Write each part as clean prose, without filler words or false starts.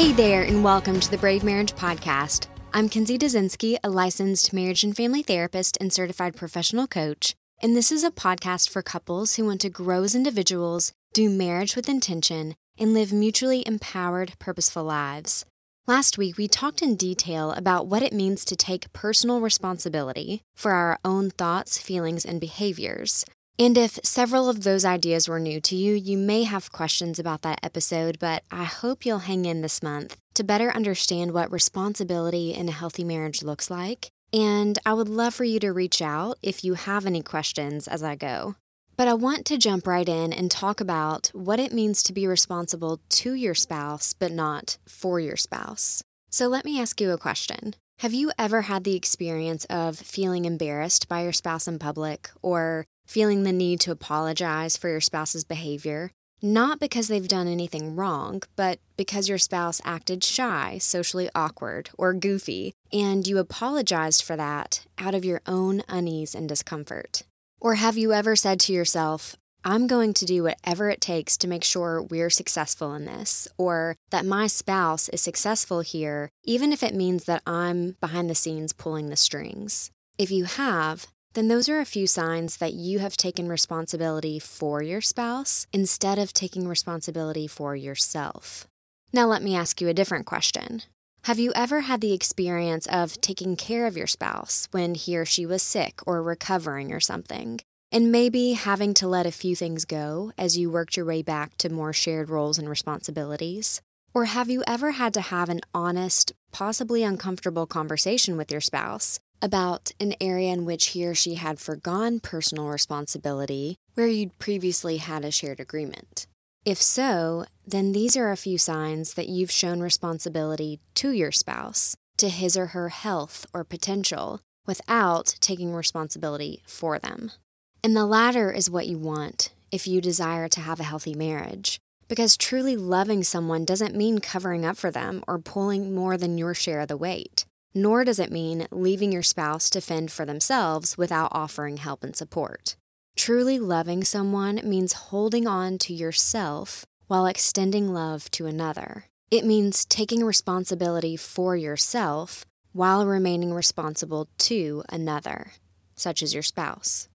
Hey there, and welcome to the Brave Marriage Podcast. I'm Kinzie Dzinski, a licensed marriage and family therapist and certified professional coach, and this is a podcast for couples who want to grow as individuals, do marriage with intention, and live mutually empowered, purposeful lives. Last week, we talked in detail about what it means to take personal responsibility for our own thoughts, feelings, and behaviors. And if several of those ideas were new to you, you may have questions about that episode, but I hope you'll hang in this month to better understand what responsibility in a healthy marriage looks like. And I would love for you to reach out if you have any questions as I go. But I want to jump right in and talk about what it means to be responsible to your spouse, but not for your spouse. So let me ask you a question. Have you ever had the experience of feeling embarrassed by your spouse in public, or feeling the need to apologize for your spouse's behavior, not because they've done anything wrong, but because your spouse acted shy, socially awkward, or goofy, and you apologized for that out of your own unease and discomfort? Or have you ever said to yourself, I'm going to do whatever it takes to make sure we're successful in this, or that my spouse is successful here, even if it means that I'm behind the scenes pulling the strings? If you have, then those are a few signs that you have taken responsibility for your spouse instead of taking responsibility for yourself. Now let me ask you a different question. Have you ever had the experience of taking care of your spouse when he or she was sick or recovering or something, and maybe having to let a few things go as you worked your way back to more shared roles and responsibilities? Or have you ever had to have an honest, possibly uncomfortable conversation with your spouse about an area in which he or she had forgone personal responsibility where you'd previously had a shared agreement? If so, then these are a few signs that you've shown responsibility to your spouse, to his or her health or potential, without taking responsibility for them. And the latter is what you want if you desire to have a healthy marriage, because truly loving someone doesn't mean covering up for them or pulling more than your share of the weight. Nor does it mean leaving your spouse to fend for themselves without offering help and support. Truly loving someone means holding on to yourself while extending love to another. It means taking responsibility for yourself while remaining responsible to another, such as your spouse.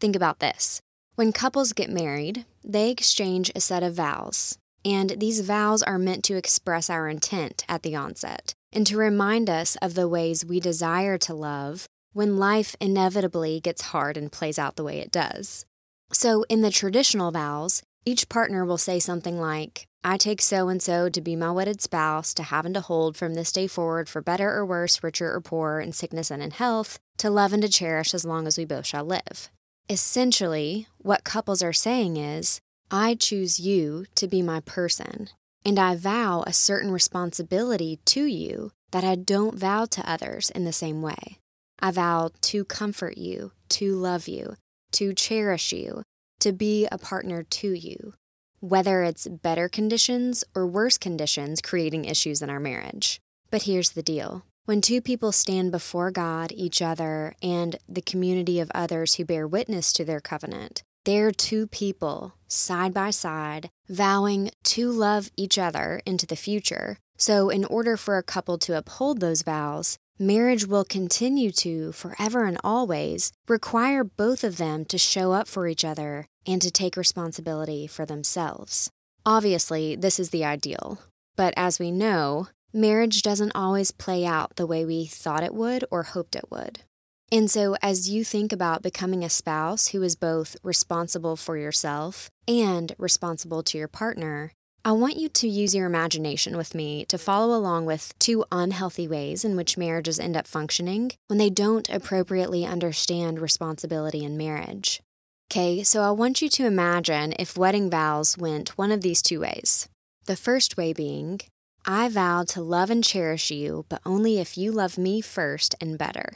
Think about this. When couples get married, they exchange a set of vows, and these vows are meant to express our intent at the onset, and to remind us of the ways we desire to love when life inevitably gets hard and plays out the way it does. So in the traditional vows, each partner will say something like, I take so-and-so to be my wedded spouse, to have and to hold from this day forward for better or worse, richer or poorer, in sickness and in health, to love and to cherish as long as we both shall live. Essentially, what couples are saying is, I choose you to be my person, and I vow a certain responsibility to you that I don't vow to others in the same way. I vow to comfort you, to love you, to cherish you, to be a partner to you, whether it's better conditions or worse conditions creating issues in our marriage. But here's the deal. When two people stand before God, each other, and the community of others who bear witness to their covenant, they're two people, side by side, vowing to love each other into the future. So in order for a couple to uphold those vows, marriage will continue to, forever and always, require both of them to show up for each other and to take responsibility for themselves. Obviously, this is the ideal. But as we know, marriage doesn't always play out the way we thought it would or hoped it would. And so as you think about becoming a spouse who is both responsible for yourself and responsible to your partner, I want you to use your imagination with me to follow along with two unhealthy ways in which marriages end up functioning when they don't appropriately understand responsibility in marriage. Okay, so I want you to imagine if wedding vows went one of these two ways. The first way being, I vow to love and cherish you, but only if you love me first and better.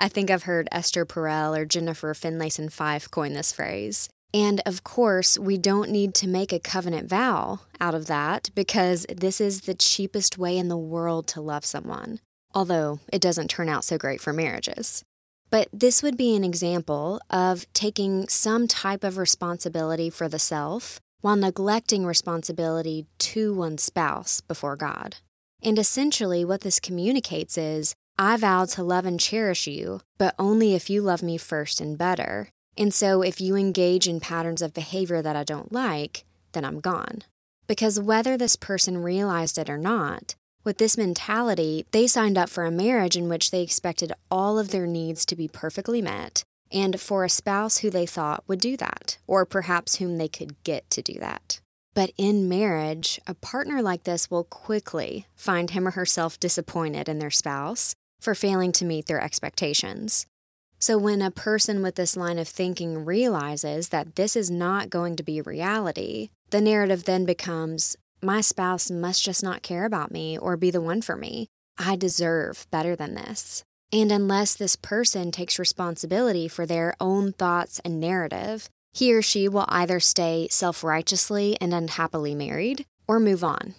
I think I've heard Esther Perel or Jennifer Finlayson Fyfe coin this phrase. And of course, we don't need to make a covenant vow out of that because this is the cheapest way in the world to love someone, although it doesn't turn out so great for marriages. But this would be an example of taking some type of responsibility for the self while neglecting responsibility to one's spouse before God. And essentially what this communicates is, I vow to love and cherish you, but only if you love me first and better. And so if you engage in patterns of behavior that I don't like, then I'm gone. Because whether this person realized it or not, with this mentality, they signed up for a marriage in which they expected all of their needs to be perfectly met, and for a spouse who they thought would do that, or perhaps whom they could get to do that. But in marriage, a partner like this will quickly find him or herself disappointed in their spouse for failing to meet their expectations. So when a person with this line of thinking realizes that this is not going to be reality, the narrative then becomes, my spouse must just not care about me or be the one for me. I deserve better than this. And unless this person takes responsibility for their own thoughts and narrative, he or she will either stay self-righteously and unhappily married or move on.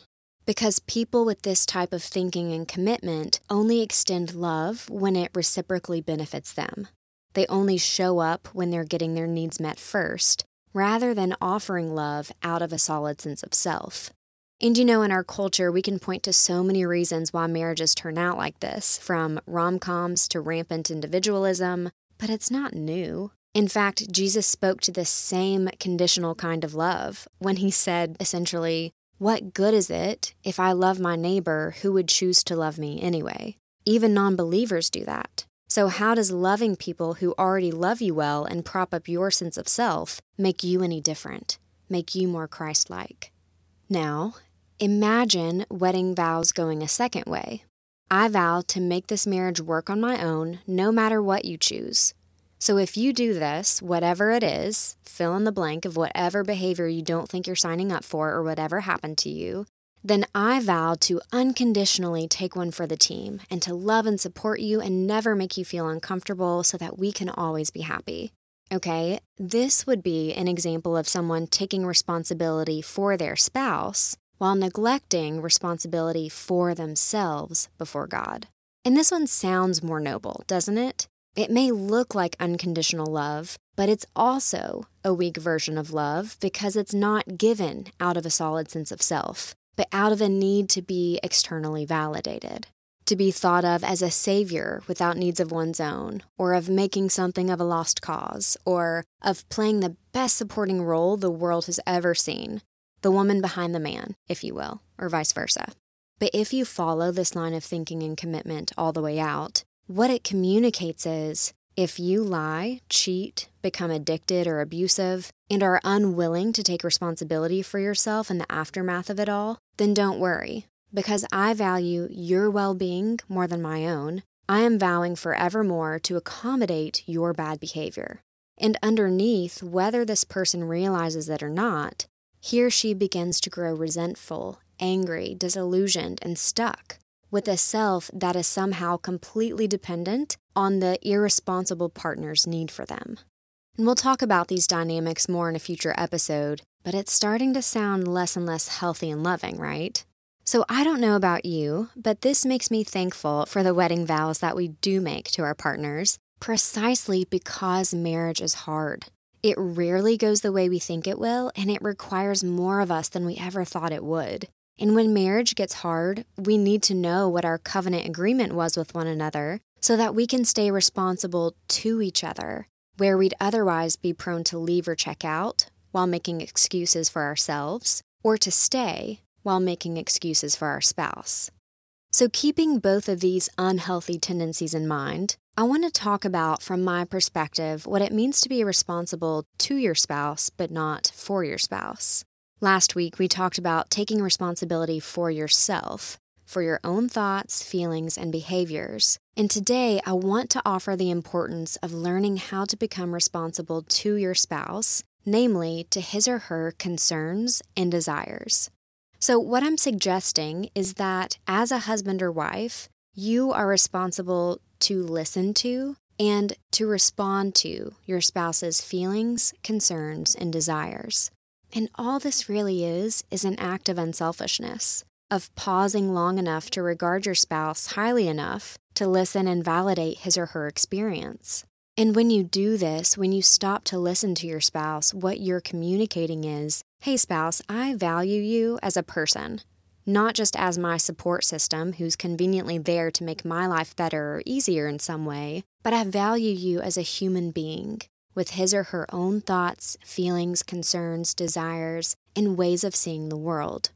Because people with this type of thinking and commitment only extend love when it reciprocally benefits them. They only show up when they're getting their needs met first, rather than offering love out of a solid sense of self. And you know, in our culture, we can point to so many reasons why marriages turn out like this, from rom-coms to rampant individualism, but it's not new. In fact, Jesus spoke to this same conditional kind of love when he said, essentially, what good is it if I love my neighbor who would choose to love me anyway? Even non-believers do that. So how does loving people who already love you well and prop up your sense of self make you any different, make you more Christ-like? Now, imagine wedding vows going a second way. I vow to make this marriage work on my own, no matter what you choose. So if you do this, whatever it is, fill in the blank of whatever behavior you don't think you're signing up for or whatever happened to you, then I vow to unconditionally take one for the team and to love and support you and never make you feel uncomfortable so that we can always be happy. Okay, this would be an example of someone taking responsibility for their spouse while neglecting responsibility for themselves before God. And this one sounds more noble, doesn't it? It may look like unconditional love, but it's also a weak version of love because it's not given out of a solid sense of self, but out of a need to be externally validated, to be thought of as a savior without needs of one's own, or of making something of a lost cause, or of playing the best supporting role the world has ever seen, the woman behind the man, if you will, or vice versa. But if you follow this line of thinking and commitment all the way out, what it communicates is, if you lie, cheat, become addicted or abusive, and are unwilling to take responsibility for yourself in the aftermath of it all, then don't worry, because I value your well-being more than my own. I am vowing forevermore to accommodate your bad behavior. And underneath, whether this person realizes it or not, he or she begins to grow resentful, angry, disillusioned, and stuck, with a self that is somehow completely dependent on the irresponsible partner's need for them. And we'll talk about these dynamics more in a future episode, but it's starting to sound less and less healthy and loving, right? So I don't know about you, but this makes me thankful for the wedding vows that we do make to our partners, precisely because marriage is hard. It rarely goes the way we think it will, and it requires more of us than we ever thought it would. And when marriage gets hard, we need to know what our covenant agreement was with one another so that we can stay responsible to each other, where we'd otherwise be prone to leave or check out while making excuses for ourselves, or to stay while making excuses for our spouse. So keeping both of these unhealthy tendencies in mind, I want to talk about, from my perspective, what it means to be responsible to your spouse but not for your spouse. Last week, we talked about taking responsibility for yourself, for your own thoughts, feelings, and behaviors. And today, I want to offer the importance of learning how to become responsible to your spouse, namely to his or her concerns and desires. So what I'm suggesting is that as a husband or wife, you are responsible to listen to and to respond to your spouse's feelings, concerns, and desires. And all this really is an act of unselfishness, of pausing long enough to regard your spouse highly enough to listen and validate his or her experience. And when you do this, when you stop to listen to your spouse, what you're communicating is, hey spouse, I value you as a person. not just as my support system who's conveniently there to make my life better or easier in some way, but I value you as a human being with his or her own thoughts, feelings, concerns, desires, and ways of seeing the world.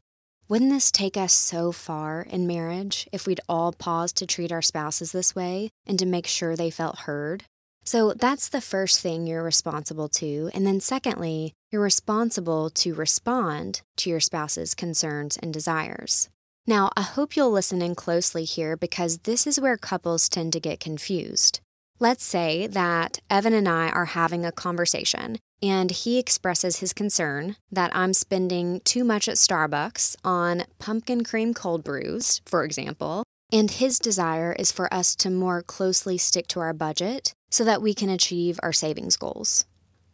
Wouldn't this take us so far in marriage if we'd all pause to treat our spouses this way and to make sure they felt heard? So that's the first thing you're responsible to, and then secondly, you're responsible to respond to your spouse's concerns and desires. Now, I hope you'll listen in closely here because this is where couples tend to get confused. Let's say that Evan and I are having a conversation, and he expresses his concern that I'm spending too much at Starbucks on pumpkin cream cold brews, for example, and his desire is for us to more closely stick to our budget so that we can achieve our savings goals.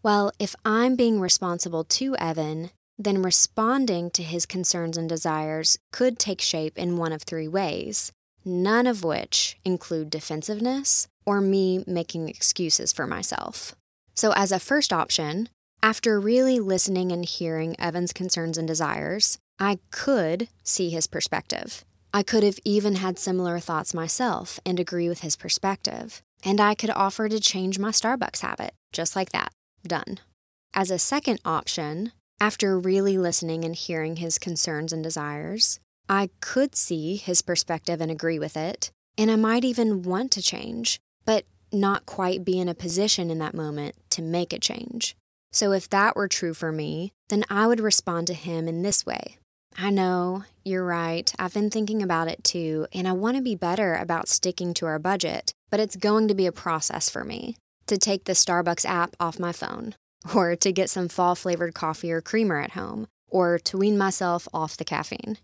Well, if I'm being responsible to Evan, then responding to his concerns and desires could take shape in one of three ways, none of which include defensiveness or me making excuses for myself. So as a first option, after really listening and hearing Evan's concerns and desires, I could see his perspective. I could have even had similar thoughts myself and agree with his perspective. And I could offer to change my Starbucks habit, just like that. Done. As a second option, after really listening and hearing his concerns and desires, I could see his perspective and agree with it, and I might even want to change, but not quite be in a position in that moment to make a change. So if that were true for me, then I would respond to him in this way. I know, you're right, I've been thinking about it too, and I want to be better about sticking to our budget, but it's going to be a process for me to take the Starbucks app off my phone, or to get some fall-flavored coffee or creamer at home, or to wean myself off the caffeine.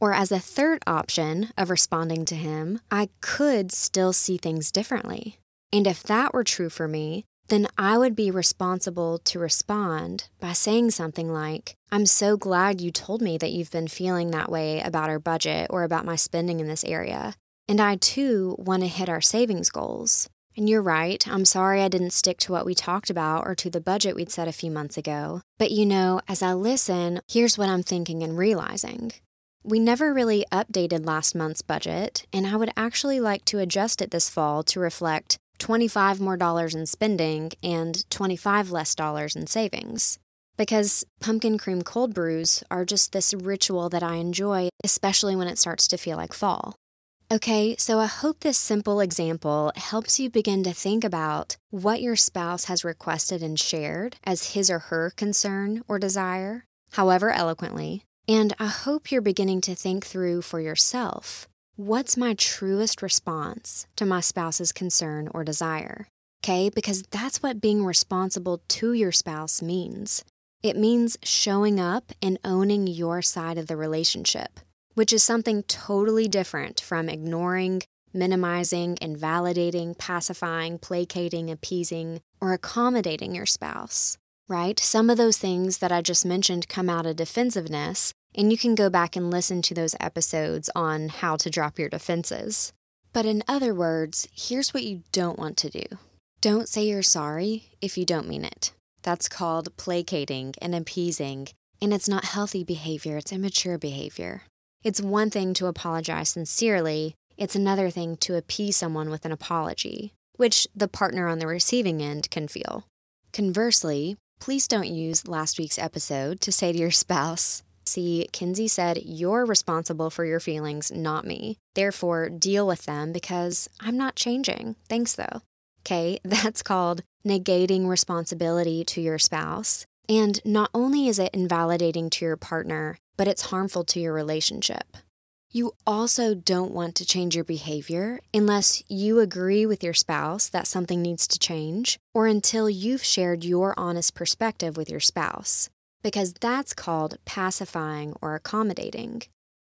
Or as a third option of responding to him, I could still see things differently. And if that were true for me, then I would be responsible to respond by saying something like, I'm so glad you told me that you've been feeling that way about our budget or about my spending in this area, and I too want to hit our savings goals. And you're right, I'm sorry I didn't stick to what we talked about or to the budget we'd set a few months ago, but you know, as I listen, here's what I'm thinking and realizing. We never really updated last month's budget, and I would actually like to adjust it this fall to reflect $25 more in spending and $25 less in savings. Because pumpkin cream cold brews are just this ritual that I enjoy, especially when it starts to feel like fall. Okay, so I hope this simple example helps you begin to think about what your spouse has requested and shared as his or her concern or desire, however eloquently, and I hope you're beginning to think through for yourself. What's my truest response to my spouse's concern or desire? Okay, because that's what being responsible to your spouse means. It means showing up and owning your side of the relationship, which is something totally different from ignoring, minimizing, invalidating, pacifying, placating, appeasing, or accommodating your spouse, right? Some of those things that I just mentioned come out of defensiveness, and you can go back and listen to those episodes on how to drop your defenses. But in other words, here's what you don't want to do. Don't say you're sorry if you don't mean it. That's called placating and appeasing, and it's not healthy behavior, it's immature behavior. It's one thing to apologize sincerely, it's another thing to appease someone with an apology, which the partner on the receiving end can feel. Conversely, please don't use last week's episode to say to your spouse, see, Kinzie said, you're responsible for your feelings, not me. Therefore, deal with them because I'm not changing. Thanks, though. Okay, that's called negating responsibility to your spouse. And not only is it invalidating to your partner, but it's harmful to your relationship. You also don't want to change your behavior unless you agree with your spouse that something needs to change or until you've shared your honest perspective with your spouse. Because that's called pacifying or accommodating.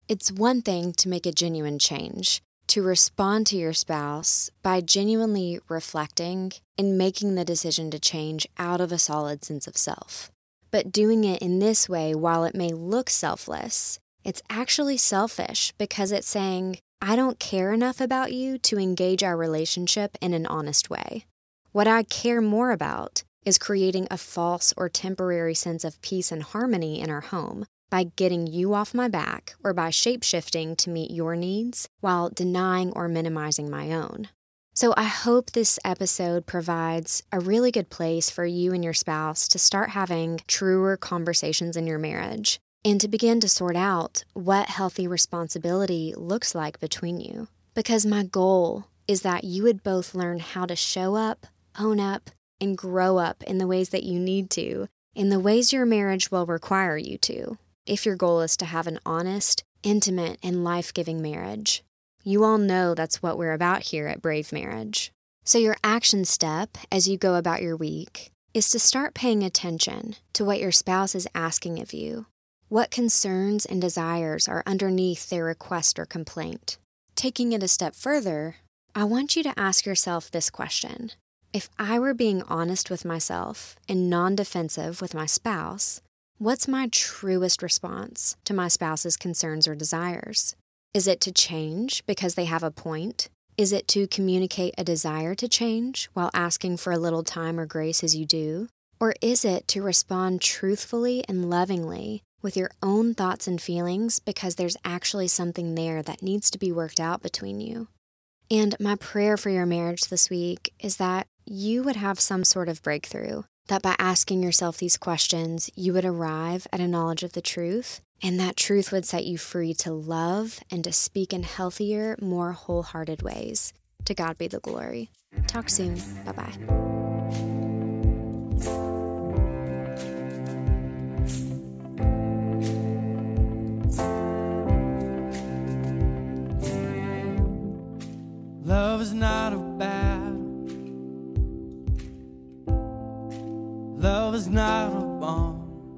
It's one thing to make a genuine change, to respond to your spouse by genuinely reflecting and making the decision to change out of a solid sense of self. But doing it in this way, while it may look selfless, it's actually selfish because it's saying, I don't care enough about you to engage our relationship in an honest way. What I care more about is creating a false or temporary sense of peace and harmony in our home by getting you off my back or by shape-shifting to meet your needs while denying or minimizing my own. So I hope this episode provides a really good place for you and your spouse to start having truer conversations in your marriage and to begin to sort out what healthy responsibility looks like between you. Because my goal is that you would both learn how to show up, own up, and grow up in the ways that you need to, in the ways your marriage will require you to, if your goal is to have an honest, intimate, and life-giving marriage. You all know that's what we're about here at Brave Marriage. So your action step as you go about your week is to start paying attention to what your spouse is asking of you. What concerns and desires are underneath their request or complaint? Taking it a step further, I want you to ask yourself this question. If I were being honest with myself and non-defensive with my spouse, what's my truest response to my spouse's concerns or desires? Is it to change because they have a point? Is it to communicate a desire to change while asking for a little time or grace as you do? Or is it to respond truthfully and lovingly with your own thoughts and feelings because there's actually something there that needs to be worked out between you? And my prayer for your marriage this week is that you would have some sort of breakthrough, that by asking yourself these questions, you would arrive at a knowledge of the truth, and that truth would set you free to love and to speak in healthier, more wholehearted ways. To God be the glory. Talk soon. Bye-bye. Love is not a battle. Love is not a bomb.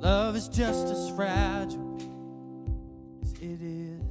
Love is just as fragile as it is.